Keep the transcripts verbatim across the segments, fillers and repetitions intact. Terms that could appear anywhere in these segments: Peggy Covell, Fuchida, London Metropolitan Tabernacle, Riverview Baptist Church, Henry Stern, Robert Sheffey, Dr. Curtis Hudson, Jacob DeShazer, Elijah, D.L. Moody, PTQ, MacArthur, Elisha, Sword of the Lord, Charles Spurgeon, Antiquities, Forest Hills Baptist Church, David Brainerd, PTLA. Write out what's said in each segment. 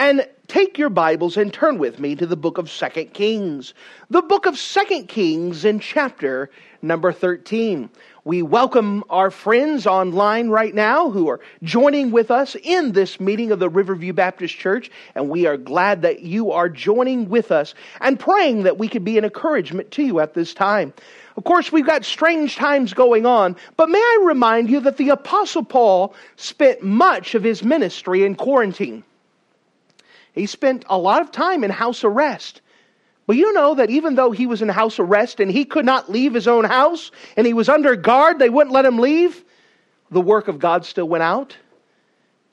and take your Bibles and turn with me to the book of Second Kings. The book of Second Kings in chapter number thirteen. We welcome our friends online right now who are joining with us in this meeting of the Riverview Baptist Church, and we are glad that you are joining with us and praying that we could be an encouragement to you at this time. Of course, we've got strange times going on, but may I remind you that the Apostle Paul spent much of his ministry in quarantine. He spent a lot of time in house arrest. But you know that even though he was in house arrest and he could not leave his own house, and he was under guard, they wouldn't let him leave, the work of God still went out,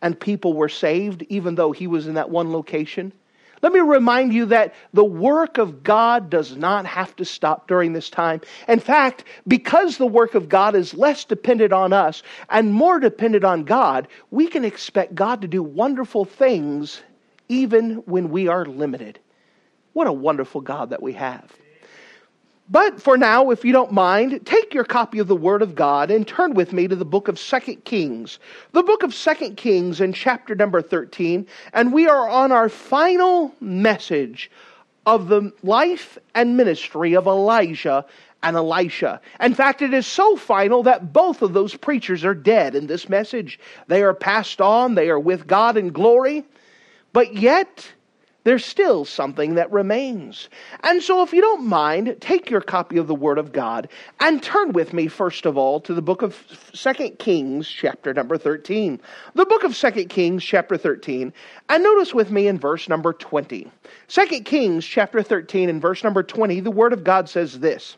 and people were saved even though he was in that one location. Let me remind you that the work of God does not have to stop during this time. In fact, because the work of God is less dependent on us and more dependent on God, we can expect God to do wonderful things even when we are limited. What a wonderful God that we have. But for now, if you don't mind, take your copy of the Word of God and turn with me to the book of Second Kings. The book of Second Kings in chapter number thirteen. And we are on our final message of the life and ministry of Elijah and Elisha. In fact, it is so final that both of those preachers are dead in this message. They are passed on. They are with God in glory. But yet, there's still something that remains. And so if you don't mind, take your copy of the Word of God and turn with me, first of all, to the book of Second Kings, chapter number thirteen. The book of Second Kings, chapter thirteen, and notice with me in verse number twenty. Second Kings, chapter thirteen, and verse number twenty, the Word of God says this,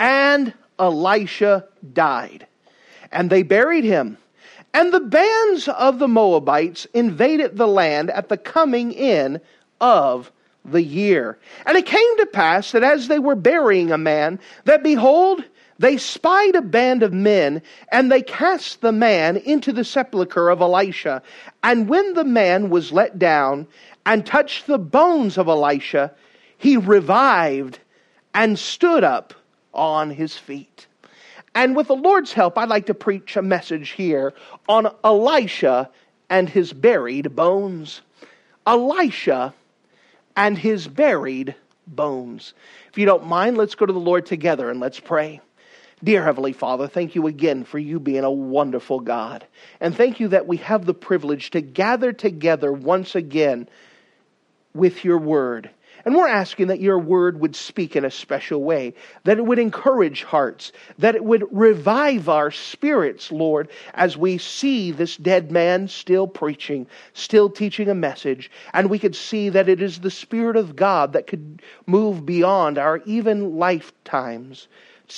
"And Elisha died, and they buried him. And the bands of the Moabites invaded the land at the coming in of the year. And it came to pass that as they were burying a man, that behold, they spied a band of men, and they cast the man into the sepulchre of Elisha. And when the man was let down and touched the bones of Elisha, he revived and stood up on his feet." And with the Lord's help, I'd like to preach a message here on Elisha and his buried bones. Elisha and his buried bones. If you don't mind, let's go to the Lord together and let's pray. Dear Heavenly Father, thank you again for you being a wonderful God. And thank you that we have the privilege to gather together once again with your word. And we're asking that your word would speak in a special way, that it would encourage hearts, that it would revive our spirits, Lord, as we see this dead man still preaching, still teaching a message, and we could see that it is the Spirit of God that could move beyond our even lifetimes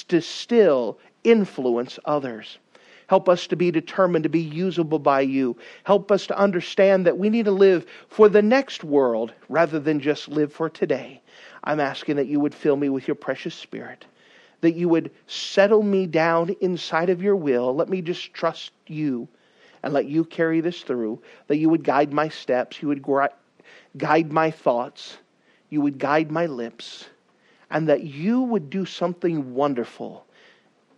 to still influence others. Help us to be determined to be usable by you. Help us to understand that we need to live for the next world rather than just live for today. I'm asking that you would fill me with your precious Spirit, that you would settle me down inside of your will. Let me just trust you and let you carry this through, that you would guide my steps, you would gri- guide my thoughts, you would guide my lips, and that you would do something wonderful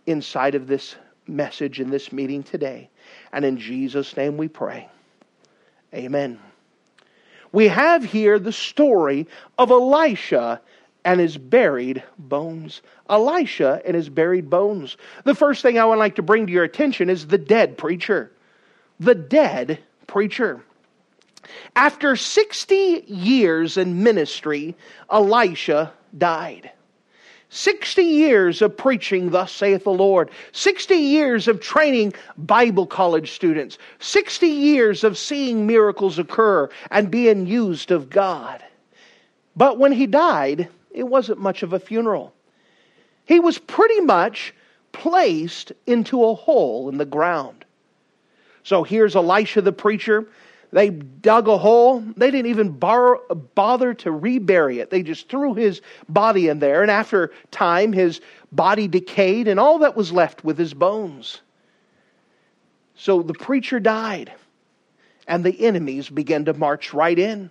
inside of this message in this meeting today. And in Jesus' name we pray. Amen. We have here the story of Elisha and his buried bones. Elisha and his buried bones. The first thing I would like to bring to your attention is the dead preacher. The dead preacher. After sixty years in ministry, Elisha died. Sixty years of preaching, thus saith the Lord. Sixty years of training Bible college students. Sixty years of seeing miracles occur and being used of God. But when he died, it wasn't much of a funeral. He was pretty much placed into a hole in the ground. So here's Elisha the preacher. They dug a hole. They didn't even borrow, bother to rebury it. They just threw his body in there. And after time, his body decayed and all that was left was his bones. So the preacher died and the enemies began to march right in.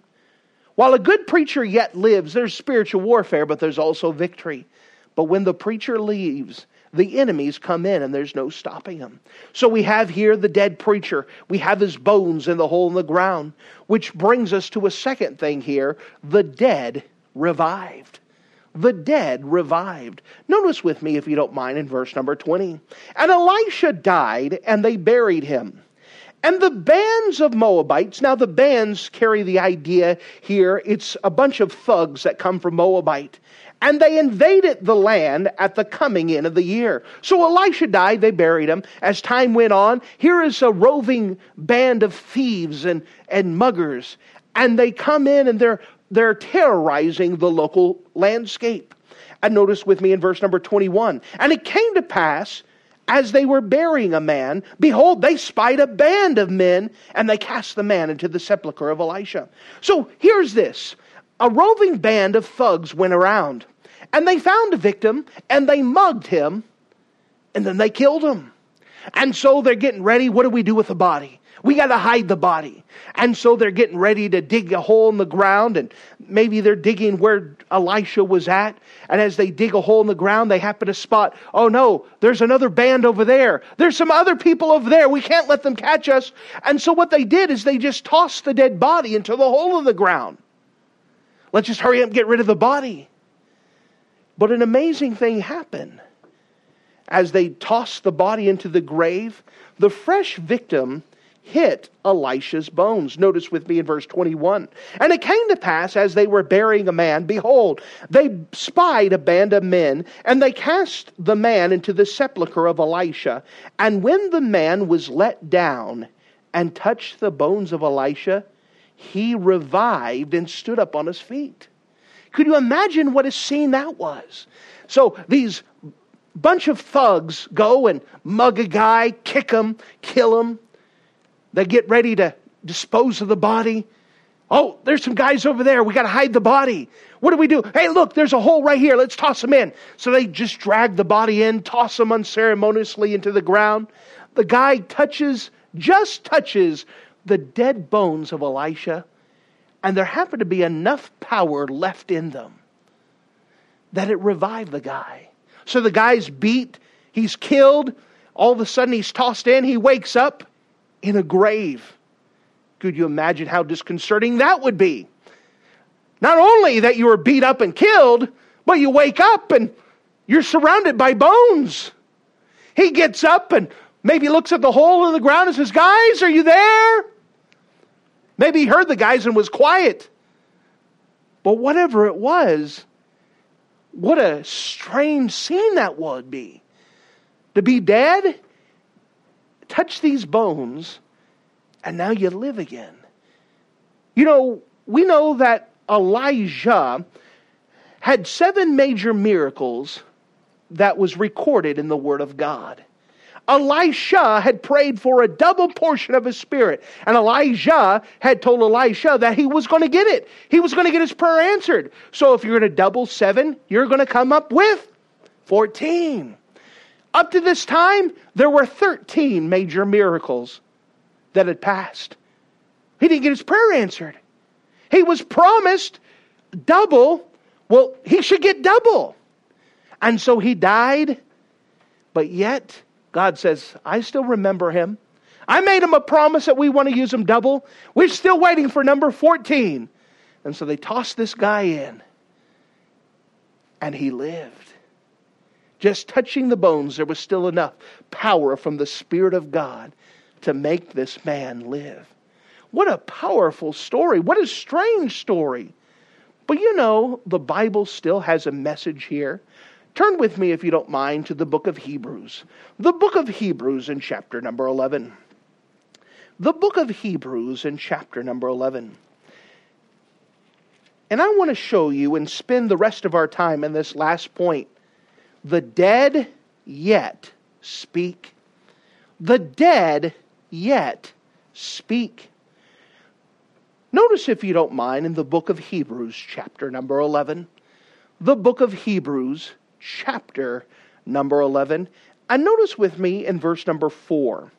While a good preacher yet lives, there's spiritual warfare, but there's also victory. But when the preacher leaves, the enemies come in and there's no stopping them. So we have here the dead preacher. We have his bones in the hole in the ground. Which brings us to a second thing here. The dead revived. The dead revived. Notice with me, if you don't mind, in verse number twenty. And Elisha died and they buried him. And the bands of Moabites, now the bands carry the idea here, it's a bunch of thugs that come from Moabite. And they invaded the land at the coming in of the year. So Elisha died, they buried him. As time went on, here is a roving band of thieves and, and muggers. And they come in and they're, they're terrorizing the local landscape. And notice with me in verse number twenty-one. And it came to pass, as they were burying a man, behold, they spied a band of men, and they cast the man into the sepulchre of Elisha. So here's this. A roving band of thugs went around, and they found a victim, and they mugged him, and then they killed him. And so they're getting ready. What do we do with the body? We got to hide the body. And so they're getting ready to dig a hole in the ground. And maybe they're digging where Elisha was at. And as they dig a hole in the ground, they happen to spot, oh no, there's another band over there. There's some other people over there. We can't let them catch us. And so what they did is they just tossed the dead body into the hole in the ground. Let's just hurry up and get rid of the body. But an amazing thing happened. As they tossed the body into the grave, the fresh victim hit Elisha's bones. Notice with me in verse twenty-one. And it came to pass, as they were burying a man, behold, they spied a band of men, and they cast the man into the sepulchre of Elisha. And when the man was let down and touched the bones of Elisha, he revived and stood up on his feet. Could you imagine what a scene that was? So these bunch of thugs go and mug a guy, kick him, kill him. They get ready to dispose of the body. Oh, there's some guys over there. We got to hide the body. What do we do? Hey, look, there's a hole right here. Let's toss them in. So they just drag the body in, toss them unceremoniously into the ground. The guy touches, just touches the dead bones of Elisha. And there happened to be enough power left in them that it revived the guy. So the guy's beat. He's killed. All of a sudden he's tossed in. He wakes up in a grave. Could you imagine how disconcerting that would be? Not only that you were beat up and killed, but you wake up and you're surrounded by bones. He gets up and maybe looks at the hole in the ground and says, guys, are you there? Maybe he heard the guys and was quiet. But whatever it was, what a strange scene that would be. To be dead, touch these bones, and now you live again. You know, we know that Elijah had seven major miracles that was recorded in the Word of God. Elisha had prayed for a double portion of his spirit. And Elijah had told Elisha that he was going to get it. He was going to get his prayer answered. So if you're going to double seven, you're going to come up with fourteen. Up to this time, there were thirteen major miracles that had passed. He didn't get his prayer answered. He was promised double. Well, he should get double. And so he died. But yet, God says, I still remember him. I made him a promise that we want to use him double. We're still waiting for number fourteen. And so they tossed this guy in. And he lived. Just touching the bones, there was still enough power from the Spirit of God to make this man live. What a powerful story. What a strange story. But you know, the Bible still has a message here. Turn with me, if you don't mind, to the book of Hebrews. The book of Hebrews in chapter number eleven. The book of Hebrews in chapter number eleven. And I want to show you and spend the rest of our time in this last point. The dead yet speak. The dead yet speak. Notice, if you don't mind, in the book of Hebrews, chapter number eleven. The book of Hebrews, chapter number eleven. And notice with me in verse number four.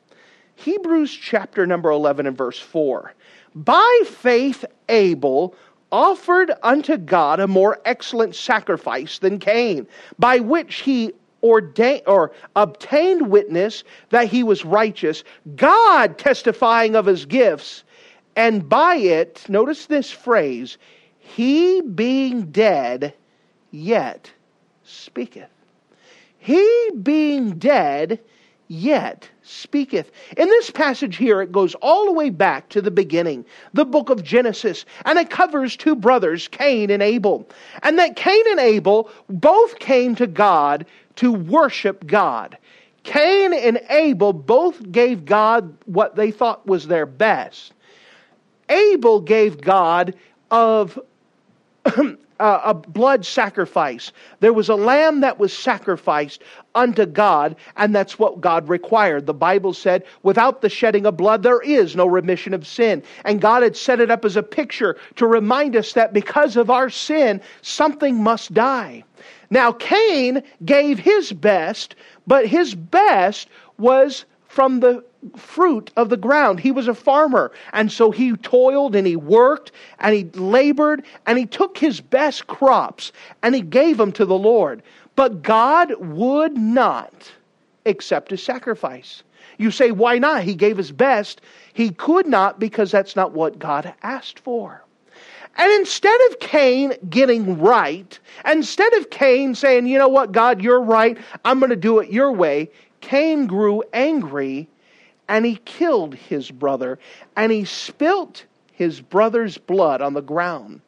Hebrews chapter number eleven and verse four. By faith Abel offered unto God a more excellent sacrifice than Cain, by which he ordained or obtained witness that he was righteous, God testifying of his gifts, and by it, notice this phrase, he being dead yet speaketh. He being dead yet speaketh. In this passage here, it goes all the way back to the beginning, the book of Genesis, and it covers two brothers, Cain and Abel. And that Cain and Abel both came to God to worship God. Cain and Abel both gave God what they thought was their best. Abel gave God of Uh, a blood sacrifice. There was a lamb that was sacrificed unto God, and that's what God required. The Bible said, without the shedding of blood, there is no remission of sin. And God had set it up as a picture to remind us that because of our sin, something must die. Now, Cain gave his best, but his best was from the fruit of the ground. He was a farmer, and so he toiled and he worked and he labored and he took his best crops and he gave them to the Lord. But God would not accept his sacrifice. You say, why not? He gave his best. He could not, because that's not what God asked for. And instead of Cain getting right, instead of Cain saying, you know what, God, you're right, I'm going to do it your way, Cain grew angry and he killed his brother, and he spilt his brother's blood on the ground.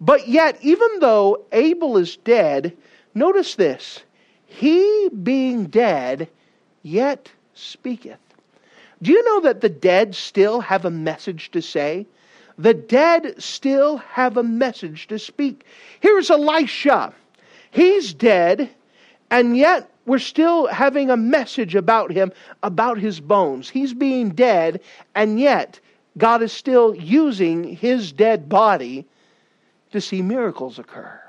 But yet, even though Abel is dead, notice this, he being dead yet speaketh. Do you know that the dead still have a message to say? The dead still have a message to speak. Here's Elisha. He's dead, and yet we're still having a message about him, about his bones. He's being dead, and yet God is still using his dead body to see miracles occur.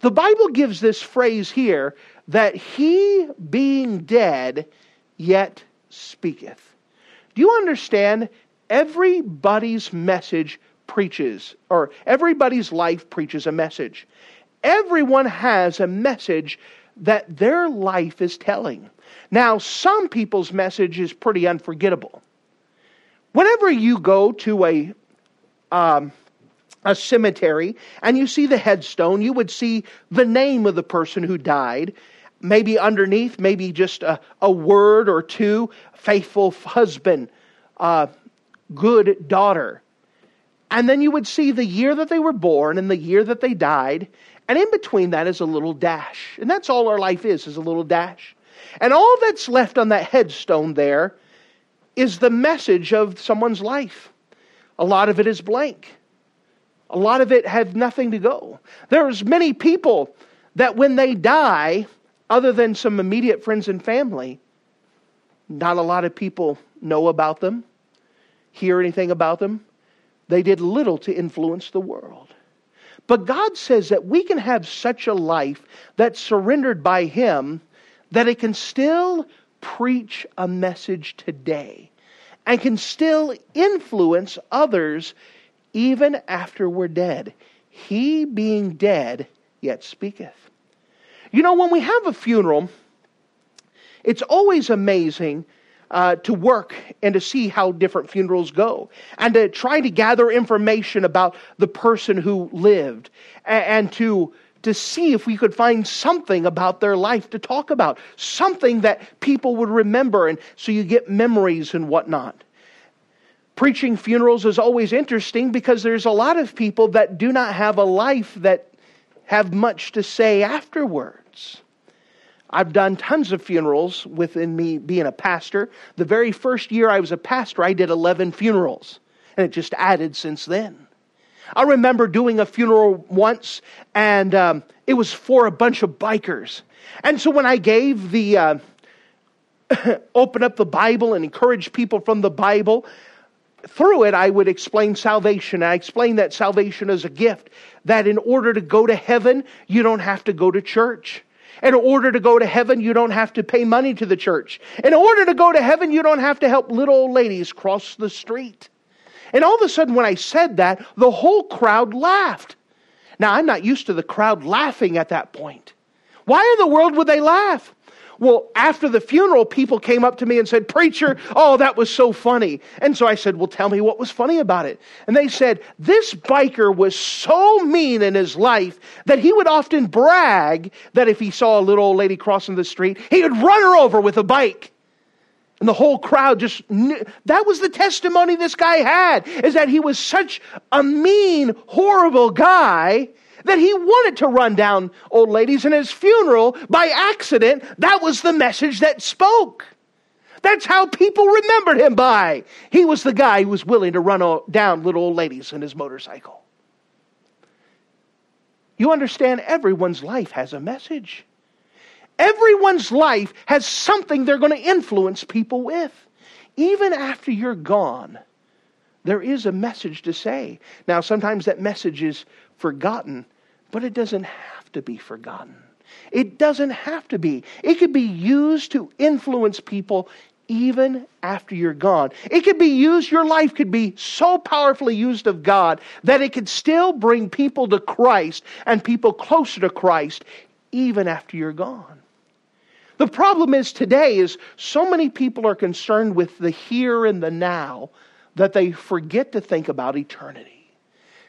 The Bible gives this phrase here, that he being dead yet speaketh. Do you understand? Everybody's message preaches, or everybody's life preaches a message. Everyone has a message that their life is telling. Now, some people's message is pretty unforgettable. Whenever you go to a um, a cemetery and you see the headstone, you would see the name of the person who died. Maybe underneath, maybe just a, a word or two. Faithful husband, uh, good daughter. And then you would see the year that they were born and the year that they died. And in between that is a little dash. And that's all our life is, is a little dash. And all that's left on that headstone there is the message of someone's life. A lot of it is blank. A lot of it have nothing to go. There's many people that when they die, other than some immediate friends and family, not a lot of people know about them, hear anything about them. They did little to influence the world. But God says that we can have such a life that's surrendered by Him that it can still preach a message today and can still influence others even after we're dead. He being dead yet speaketh. You know, when we have a funeral, it's always amazing Uh, to work and to see how different funerals go, and to try to gather information about the person who lived, and, and to to see if we could find something about their life to talk about, something that people would remember, and so you get memories and whatnot. Preaching funerals is always interesting because there's a lot of people that do not have a life that have much to say afterwards. I've done tons of funerals within me being a pastor. The very first year I was a pastor, I did eleven funerals. And it just added since then. I remember doing a funeral once, and um, it was for a bunch of bikers. And so when I gave the, uh, open up the Bible and encourage people from the Bible, through it, I would explain salvation. I explained that salvation is a gift. That in order to go to heaven, you don't have to go to church. In order to go to heaven, you don't have to pay money to the church. In order to go to heaven, you don't have to help little old ladies cross the street. And all of a sudden, when I said that, the whole crowd laughed. Now, I'm not used to the crowd laughing at that point. Why in the world would they laugh? Well, after the funeral, people came up to me and said, "Preacher, oh, that was so funny." And so I said, "Well, tell me what was funny about it." And they said, "This biker was so mean in his life that he would often brag that if he saw a little old lady crossing the street, he would run her over with a bike." And the whole crowd just knew. That was the testimony this guy had, is that he was such a mean, horrible guy that he wanted to run down old ladies. In his funeral, by accident, that was the message that spoke. That's how people remembered him by. He was the guy who was willing to run down little old ladies in his motorcycle. You understand, everyone's life has a message. Everyone's life has something they're going to influence people with. Even after you're gone, there is a message to say. Now, sometimes that message is forgotten, but it doesn't have to be forgotten. It doesn't have to be. It could be used to influence people even after you're gone. It could be used, your life could be so powerfully used of God that it could still bring people to Christ and people closer to Christ even after you're gone. The problem is today is so many people are concerned with the here and the now that they forget to think about eternity.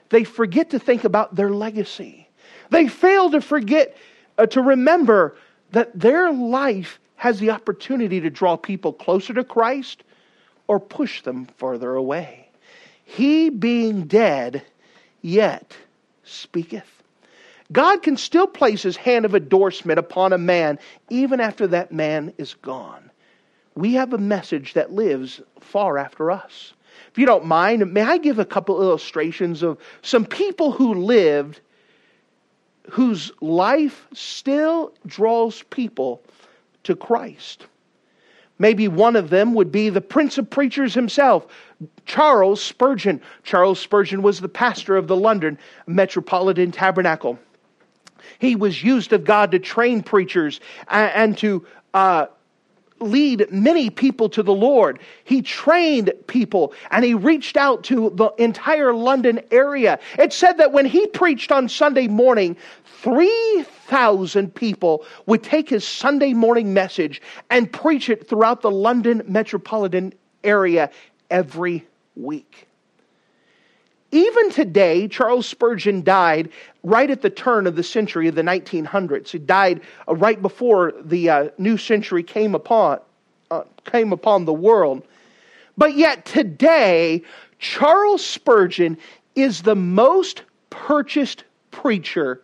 They forget to think about their legacy. They fail to forget, uh, to remember that their life has the opportunity to draw people closer to Christ or push them further away. He being dead, yet speaketh. God can still place His hand of endorsement upon a man even after that man is gone. We have a message that lives far after us. If you don't mind, may I give a couple illustrations of some people who lived, whose life still draws people to Christ. Maybe one of them would be the Prince of Preachers himself, Charles Spurgeon. Charles Spurgeon was the pastor of the London Metropolitan Tabernacle. He was used of God to train preachers and to uh, lead many people to the Lord. He trained people and he reached out to the entire London area. It said that when he preached on Sunday morning, three thousand people would take his Sunday morning message and preach it throughout the London metropolitan area every week. Even today, Charles Spurgeon died right at the turn of the century of the nineteen hundreds. He died right before the uh, new century came upon, uh, came upon the world. But yet today, Charles Spurgeon is the most purchased preacher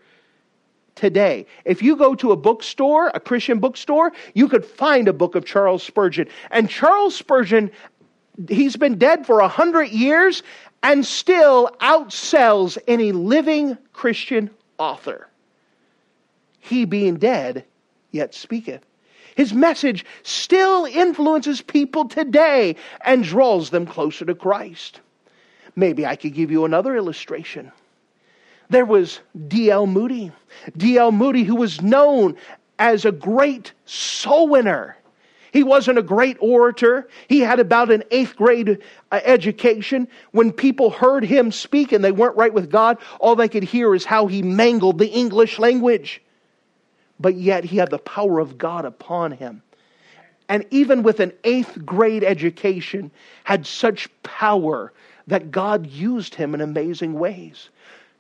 today. If you go to a bookstore, a Christian bookstore, you could find a book of Charles Spurgeon. And Charles Spurgeon, he's been dead for a hundred years and still outsells any living Christian author. He being dead, yet speaketh. His message still influences people today and draws them closer to Christ. Maybe I could give you another illustration. There was D L Moody. D L Moody, who was known as a great soul winner. He wasn't a great orator. He had about an eighth grade uh, education. When people heard him speak and they weren't right with God, all they could hear is how he mangled the English language. But yet he had the power of God upon him. And even with an eighth grade education, had such power that God used him in amazing ways.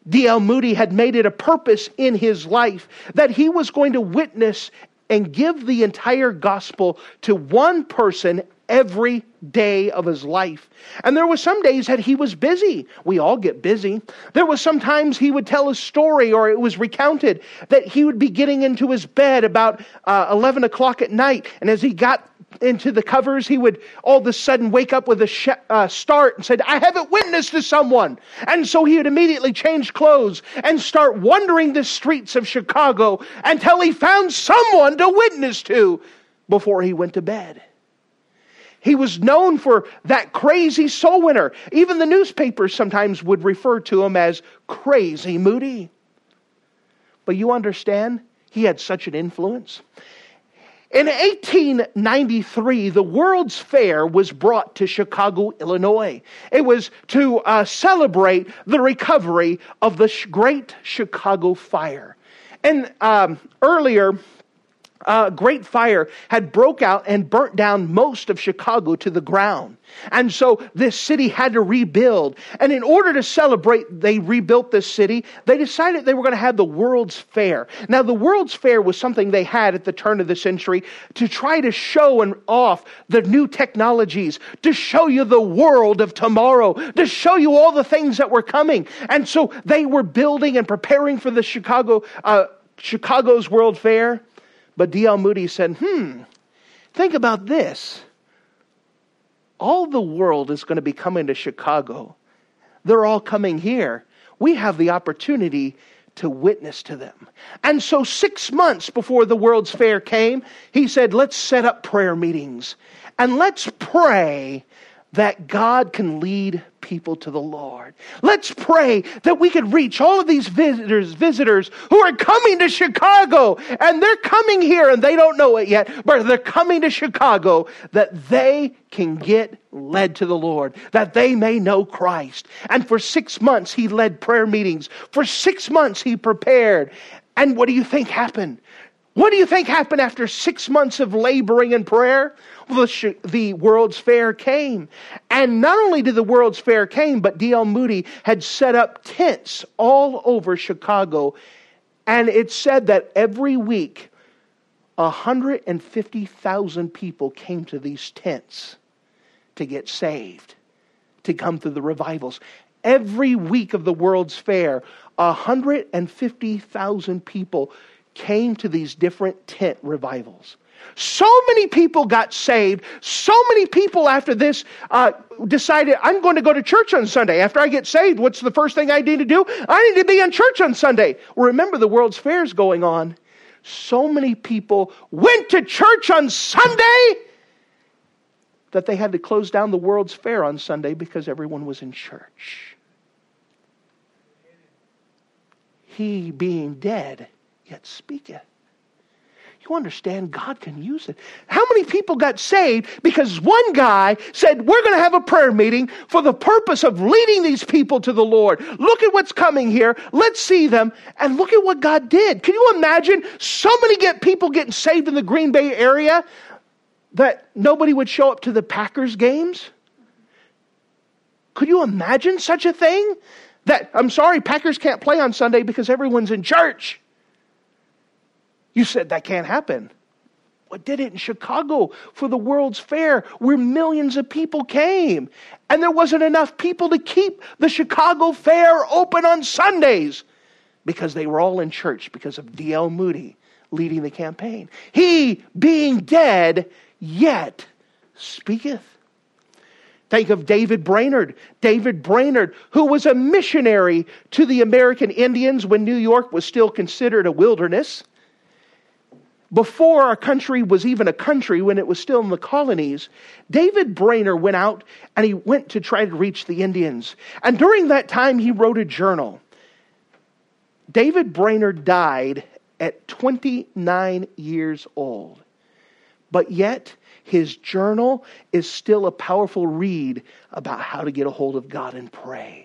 D L Moody had made it a purpose in his life that he was going to witness and give the entire gospel to one person every day of his life. And there were some days that he was busy. We all get busy. There was sometimes he would tell a story, or it was recounted that he would be getting into his bed about uh, eleven o'clock at night. And as he got into the covers, he would all of a sudden wake up with a sh- uh, start and said, "I haven't witnessed to someone." And so he would immediately change clothes and start wandering the streets of Chicago until he found someone to witness to before he went to bed. He was known for that crazy soul winner. Even the newspapers sometimes would refer to him as Crazy Moody. But you understand, he had such an influence. In eighteen ninety-three, the World's Fair was brought to Chicago, Illinois. It was to uh, celebrate the recovery of the Great Chicago Fire. And um, earlier, a uh, great fire had broke out and burnt down most of Chicago to the ground. And so this city had to rebuild. And in order to celebrate, they rebuilt this city. They decided they were going to have the World's Fair. Now, the World's Fair was something they had at the turn of the century to try to show and off the new technologies, to show you the world of tomorrow, to show you all the things that were coming. And so they were building and preparing for the Chicago, uh, Chicago's World Fair. But D L. Moody said, hmm, think about this. All the world is going to be coming to Chicago. They're all coming here. We have the opportunity to witness to them. And so six months before the World's Fair came, he said, let's set up prayer meetings. And let's pray that God can lead people to the Lord. Let's pray that we could reach all of these visitors, visitors who are coming to Chicago, and they're coming here and they don't know it yet, but they're coming to Chicago that they can get led to the Lord, that they may know Christ. And for six months he led prayer meetings. For six months he prepared. And what do you think happened? What do you think happened after six months of laboring in prayer? Well, the, the World's Fair came. And not only did the World's Fair came, but D L. Moody had set up tents all over Chicago. And it said that every week, one hundred fifty thousand people came to these tents to get saved, to come through the revivals. Every week of the World's Fair, one hundred fifty thousand people came to these different tent revivals. So many people got saved. So many people after this uh, decided, I'm going to go to church on Sunday. After I get saved, what's the first thing I need to do? I need to be in church on Sunday. Remember, the World's Fair is going on. So many people went to church on Sunday that they had to close down the World's Fair on Sunday because everyone was in church. He being dead yet speaketh. You understand, God can use it. How many people got saved because one guy said, we're going to have a prayer meeting for the purpose of leading these people to the Lord. Look at what's coming here. Let's see them. And look at what God did. Can you imagine so many get people getting saved in the Green Bay area that nobody would show up to the Packers games? Could you imagine such a thing? That, I'm sorry, Packers can't play on Sunday because everyone's in church. You said that can't happen. What did it in Chicago for the World's Fair where millions of people came? And there wasn't enough people to keep the Chicago Fair open on Sundays because they were all in church because of D L. Moody leading the campaign. He being dead yet speaketh. Think of David Brainerd. David Brainerd, who was a missionary to the American Indians when New York was still considered a wilderness. Before our country was even a country, when it was still in the colonies, David Brainerd went out and he went to try to reach the Indians. And during that time, he wrote a journal. David Brainerd died at twenty-nine years old. But yet, his journal is still a powerful read about how to get a hold of God and pray.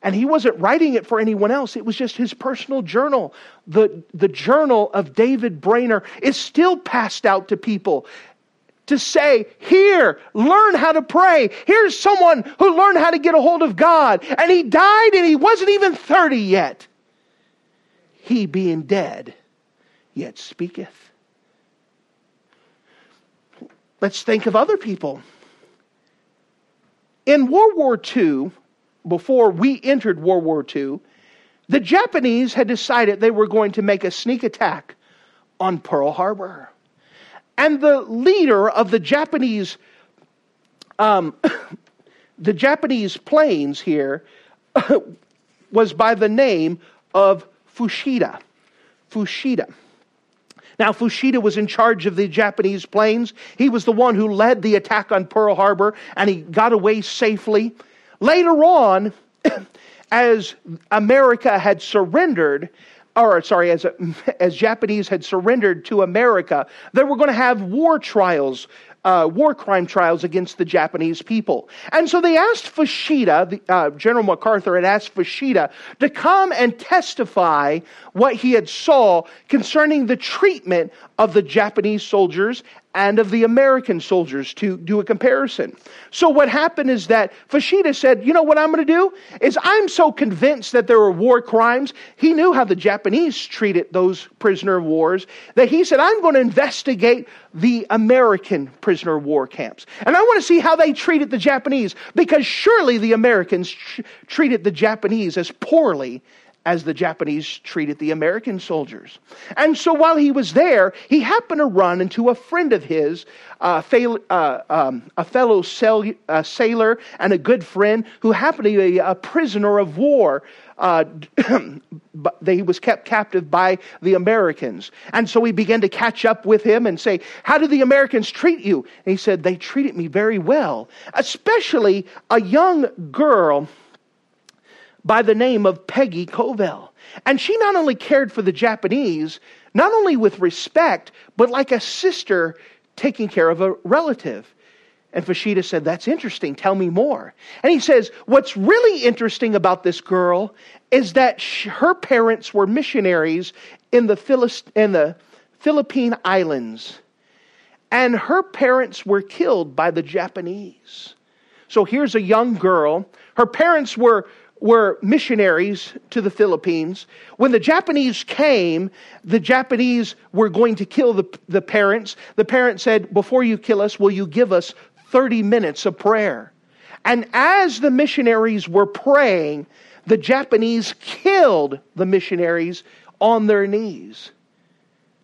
And he wasn't writing it for anyone else. It was just his personal journal. The, the journal of David Brainerd is still passed out to people to say, here, learn how to pray. Here's someone who learned how to get a hold of God. And he died and he wasn't even thirty yet. He being dead, yet speaketh. Let's think of other people. In World War Two, before we entered World War Two, the Japanese had decided they were going to make a sneak attack on Pearl Harbor. And the leader of the Japanese um, the Japanese planes here was by the name of Fuchida. Fuchida. Now, Fuchida was in charge of the Japanese planes. He was the one who led the attack on Pearl Harbor, and he got away safely. Later on, as America had surrendered, or sorry, as as Japanese had surrendered to America, they were going to have war trials, uh, war crime trials against the Japanese people. And so they asked Fuchida, the, uh, General MacArthur had asked Fuchida to come and testify what he had saw concerning the treatment of the Japanese soldiers and of the American soldiers, to do a comparison. So what happened is that Fuchida said, you know what I'm going to do? Is I'm so convinced that there were war crimes. He knew how the Japanese treated those prisoner of wars, that he said, I'm going to investigate the American prisoner of war camps. And I want to see how they treated the Japanese, because surely the Americans tr- treated the Japanese as poorly as the Japanese treated the American soldiers. And so while he was there, he happened to run into a friend of his, uh, fail, uh, um, a fellow sail, uh, sailor and a good friend who happened to be a prisoner of war. Uh, he was kept captive by the Americans. And so he began to catch up with him and say, how did the Americans treat you? And he said, they treated me very well, especially a young girl by the name of Peggy Covell. And she not only cared for the Japanese, not only with respect, but like a sister taking care of a relative. And Fuchida said, that's interesting, tell me more. And he says, what's really interesting about this girl is that she, her parents were missionaries in the, Philist, in the Philippine Islands. And her parents were killed by the Japanese. So here's a young girl. Her parents were were missionaries to the Philippines. When the Japanese came, the Japanese were going to kill the, the parents. The parents said, before you kill us, will you give us thirty minutes of prayer? And as the missionaries were praying, the Japanese killed the missionaries on their knees.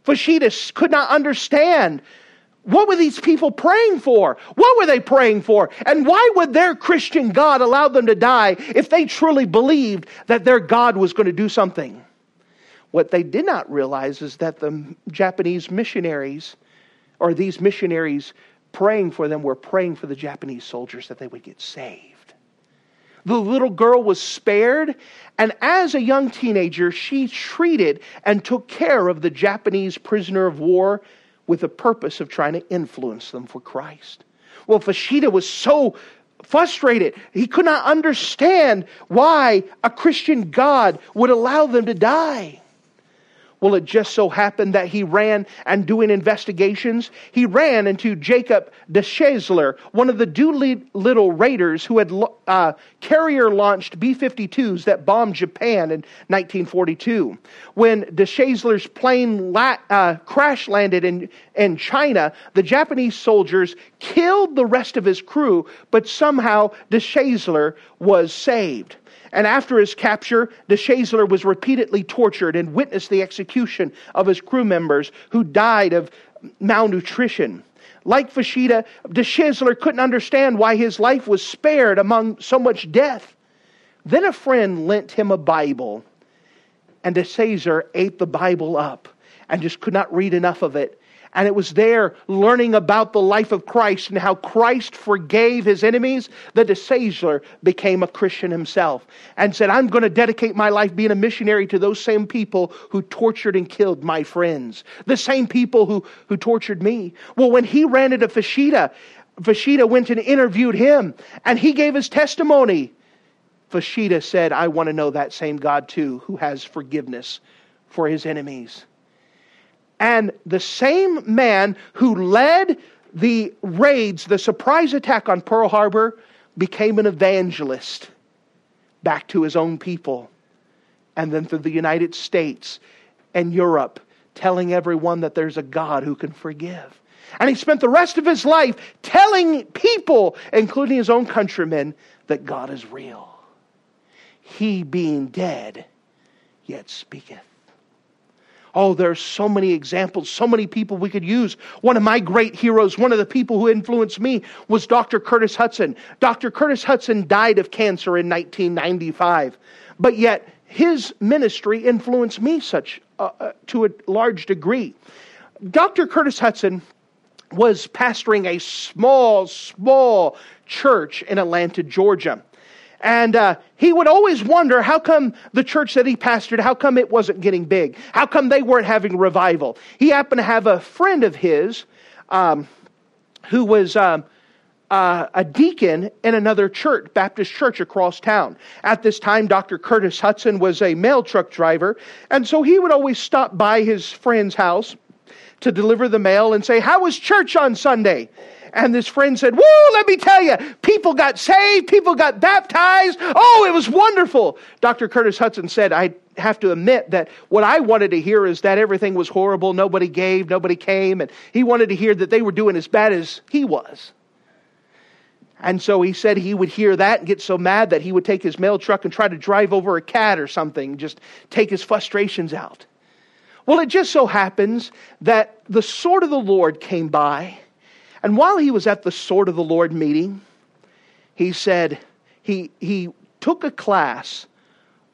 Fuchida could not understand, what were these people praying for? What were they praying for? And why would their Christian God allow them to die if they truly believed that their God was going to do something? What they did not realize is that the Japanese missionaries, or these missionaries praying for them, were praying for the Japanese soldiers that they would get saved. The little girl was spared, and as a young teenager, she treated and took care of the Japanese prisoner of war with the purpose of trying to influence them for Christ. Well, Fuchida was so frustrated. He could not understand why a Christian God would allow them to die. Well, it just so happened that he ran, and doing investigations, he ran into Jacob DeShazer, one of the Doolittle Raiders who had uh, carrier-launched B fifty-twos that bombed Japan in nineteen forty-two. When DeShazler's plane la- uh, crash-landed in, in China, the Japanese soldiers killed the rest of his crew, but somehow DeShazer was saved. And after his capture, DeShazer was repeatedly tortured and witnessed the execution of his crew members who died of malnutrition. Like Fuchida, DeShazer couldn't understand why his life was spared among so much death. Then a friend lent him a Bible, and DeShazer ate the Bible up and just could not read enough of it. And it was there, learning about the life of Christ and how Christ forgave his enemies, that DeShazer became a Christian himself and said, I'm going to dedicate my life being a missionary to those same people who tortured and killed my friends, the same people who, who tortured me. Well, when he ran into Fuchida, Fuchida went and interviewed him, and he gave his testimony. Fuchida said, I want to know that same God too, who has forgiveness for his enemies. And the same man who led the raids, the surprise attack on Pearl Harbor, became an evangelist back to his own people. And then through the United States and Europe, telling everyone that there's a God who can forgive. And he spent the rest of his life telling people, including his own countrymen, that God is real. He being dead, yet speaketh. Oh, there are so many examples, so many people we could use. One of my great heroes, one of the people who influenced me, was Doctor Curtis Hudson. Doctor Curtis Hudson died of cancer in nineteen ninety-five. But yet, his ministry influenced me such uh, to a large degree. Doctor Curtis Hudson was pastoring a small, small church in Atlanta, Georgia. And uh, he would always wonder, how come the church that he pastored, how come it wasn't getting big? How come they weren't having revival? He happened to have a friend of his um, who was um, uh, a deacon in another church, Baptist church across town. At this time, Doctor Curtis Hudson was a mail truck driver. And so he would always stop by his friend's house to deliver the mail and say, "How was church on Sunday?" And this friend said, "Woo, let me tell you, people got saved, people got baptized. Oh, it was wonderful." Doctor Curtis Hudson said, "I have to admit that what I wanted to hear is that everything was horrible. Nobody gave, nobody came." And he wanted to hear that they were doing as bad as he was. And so he said he would hear that and get so mad that he would take his mail truck and try to drive over a cat or something, just take his frustrations out. Well, it just so happens that the Sword of the Lord came by. And while he was at the Sword of the Lord meeting, he said, he, he took a class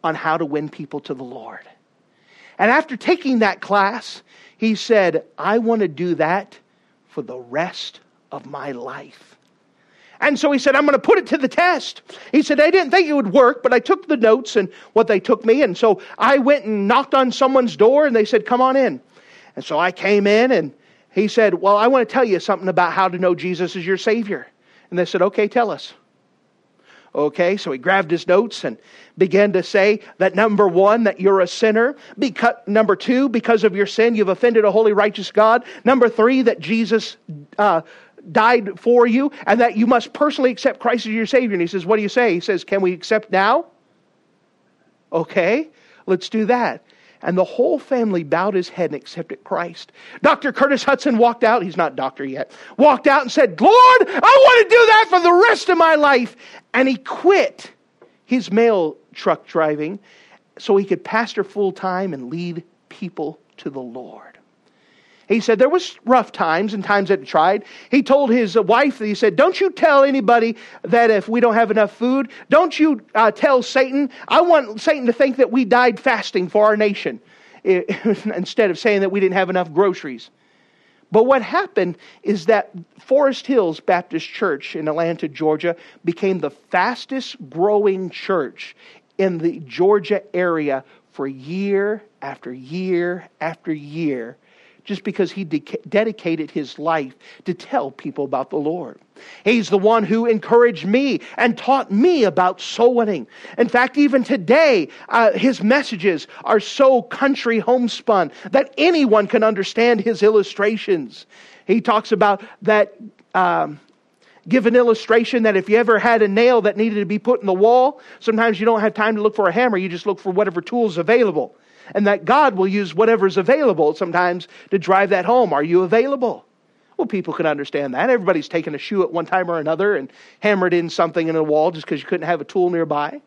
on how to win people to the Lord. And after taking that class, he said, "I want to do that for the rest of my life." And so he said, "I'm going to put it to the test." He said, "I didn't think it would work, but I took the notes and what they took me. And so I went and knocked on someone's door and they said, 'Come on in.' And so I came in and he said, 'Well, I want to tell you something about how to know Jesus as your Savior.' And they said, 'Okay, tell us.' Okay, so he grabbed his notes and began to say that number one, that you're a sinner. Because, number two, because of your sin, you've offended a holy, righteous God. Number three, that Jesus uh, died for you and that you must personally accept Christ as your Savior." And he says, "What do you say?" He says, "Can we accept now?" "Okay, let's do that." And the whole family bowed his head and accepted Christ. Doctor Curtis Hudson walked out. He's not doctor yet. Walked out and said, "Lord, I want to do that for the rest of my life." And he quit his mail truck driving so he could pastor full time and lead people to the Lord. He said there was rough times and times that he tried. He told his wife that he said, "Don't you tell anybody that if we don't have enough food, don't you uh, tell Satan. I want Satan to think that we died fasting for our nation instead of saying that we didn't have enough groceries." But what happened is that Forest Hills Baptist Church in Atlanta, Georgia became the fastest growing church in the Georgia area for year after year after year, just because he de- dedicated his life to tell people about the Lord. He's the one who encouraged me and taught me about soul winning. In fact, even today, uh, his messages are so country homespun that anyone can understand his illustrations. He talks about that, um, give an illustration that if you ever had a nail that needed to be put in the wall, sometimes you don't have time to look for a hammer, you just look for whatever tool's available. And that God will use whatever's available sometimes to drive that home. Are you available? Well, people can understand that. Everybody's taken a shoe at one time or another and hammered in something in a wall just because you couldn't have a tool nearby.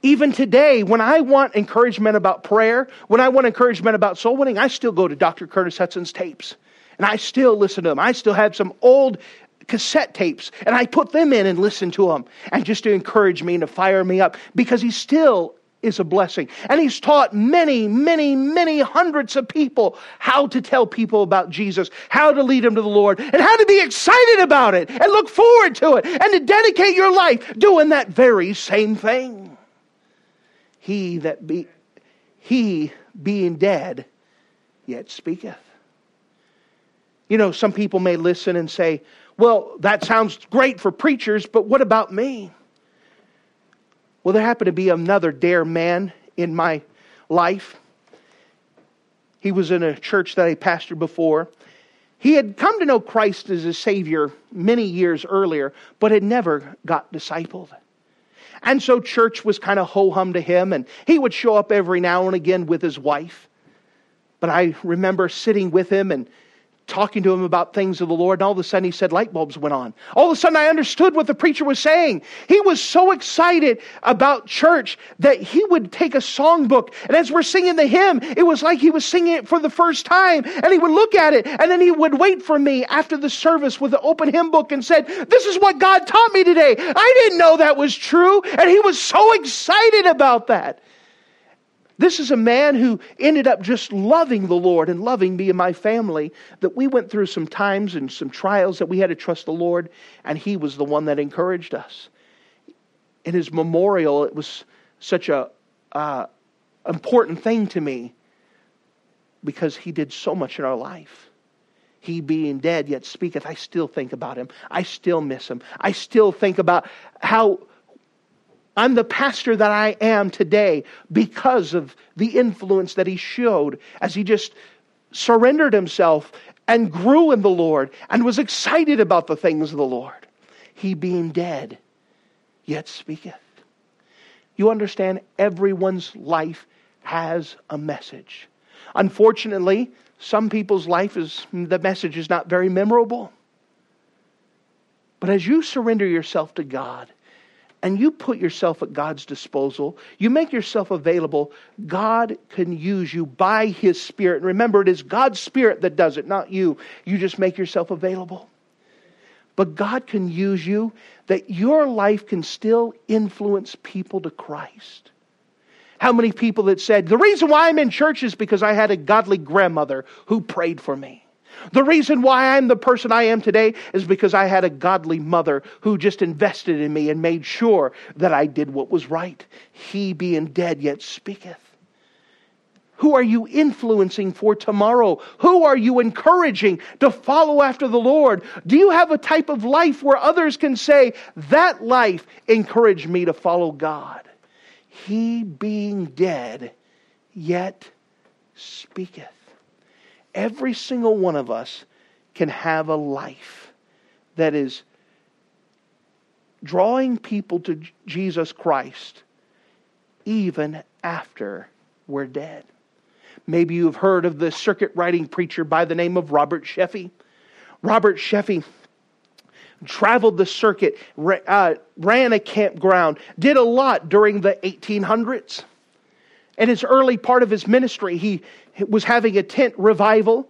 Even today, when I want encouragement about prayer, when I want encouragement about soul winning, I still go to Doctor Curtis Hudson's tapes. And I still listen to them. I still have some old cassette tapes, and I put them in and listen to them. And just to encourage me and to fire me up, because he's still is a blessing. And he's taught many, many, many hundreds of people how to tell people about Jesus, how to lead them to the Lord, and how to be excited about it, and look forward to it, and to dedicate your life doing that very same thing. He that be, he being dead, yet speaketh. You know, some people may listen and say, "Well, that sounds great for preachers, but what about me?" Well, there happened to be another dare man in my life. He was in a church that I pastored before. He had come to know Christ as his Savior many years earlier, but had never got discipled. And so church was kind of ho-hum to him, and he would show up every now and again with his wife. But I remember sitting with him and talking to him about things of the Lord, and all of a sudden he said light bulbs went on. All of a sudden I understood what the preacher was saying. He was so excited about church that he would take a songbook, and as we're singing the hymn, it was like he was singing it for the first time, and he would look at it, and then he would wait for me after the service with the open hymn book and said, "This is what God taught me today. I didn't know that was true," and he was so excited about that. This is a man who ended up just loving the Lord and loving me and my family, that we went through some times and some trials that we had to trust the Lord, and he was the one that encouraged us. In his memorial, it was such a uh, important thing to me because he did so much in our life. He being dead yet speaketh. I still think about him. I still miss him. I still think about how I'm the pastor that I am today because of the influence that he showed as he just surrendered himself and grew in the Lord and was excited about the things of the Lord. He being dead yet speaketh. You understand, everyone's life has a message. Unfortunately, some people's life is, the message is not very memorable. But as you surrender yourself to God, and you put yourself at God's disposal, you make yourself available, God can use you by His Spirit. And remember, it is God's Spirit that does it, not you. You just make yourself available. But God can use you, that your life can still influence people to Christ. How many people that said, the reason why I'm in church is because I had a godly grandmother who prayed for me. The reason why I'm the person I am today is because I had a godly mother who just invested in me and made sure that I did what was right. He being dead yet speaketh. Who are you influencing for tomorrow? Who are you encouraging to follow after the Lord? Do you have a type of life where others can say, that life encouraged me to follow God? He being dead yet speaketh. Every single one of us can have a life that is drawing people to Jesus Christ even after we're dead. Maybe you've heard of the circuit riding preacher by the name of Robert Sheffey. Robert Sheffey traveled the circuit, uh, ran a campground, did a lot during the eighteen hundreds. In his early part of his ministry, he was having a tent revival,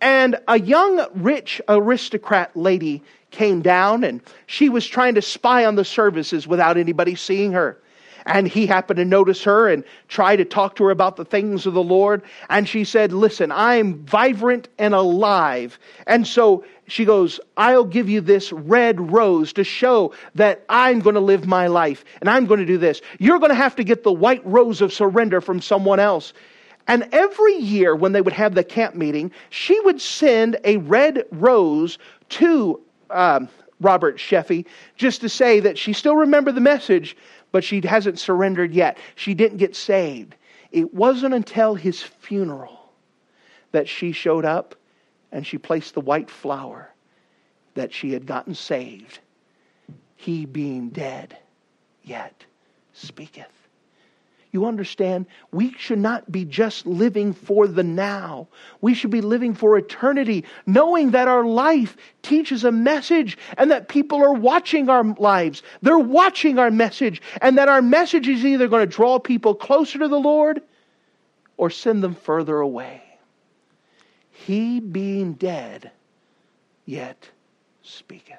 and a young, rich aristocrat lady came down, and she was trying to spy on the services without anybody seeing her. And he happened to notice her and try to talk to her about the things of the Lord. And she said, listen, I'm vibrant and alive. And so she goes, I'll give you this red rose to show that I'm going to live my life. And I'm going to do this. You're going to have to get the white rose of surrender from someone else. And every year when they would have the camp meeting, she would send a red rose to um, Robert Sheffey just to say that she still remembered the message, but she hasn't surrendered yet. She didn't get saved. It wasn't until his funeral that she showed up and she placed the white flower that she had gotten saved. He being dead yet speaketh. You understand, we should not be just living for the now. We should be living for eternity, knowing that our life teaches a message and that people are watching our lives. They're watching our message, and that our message is either going to draw people closer to the Lord or send them further away. He being dead yet speaketh.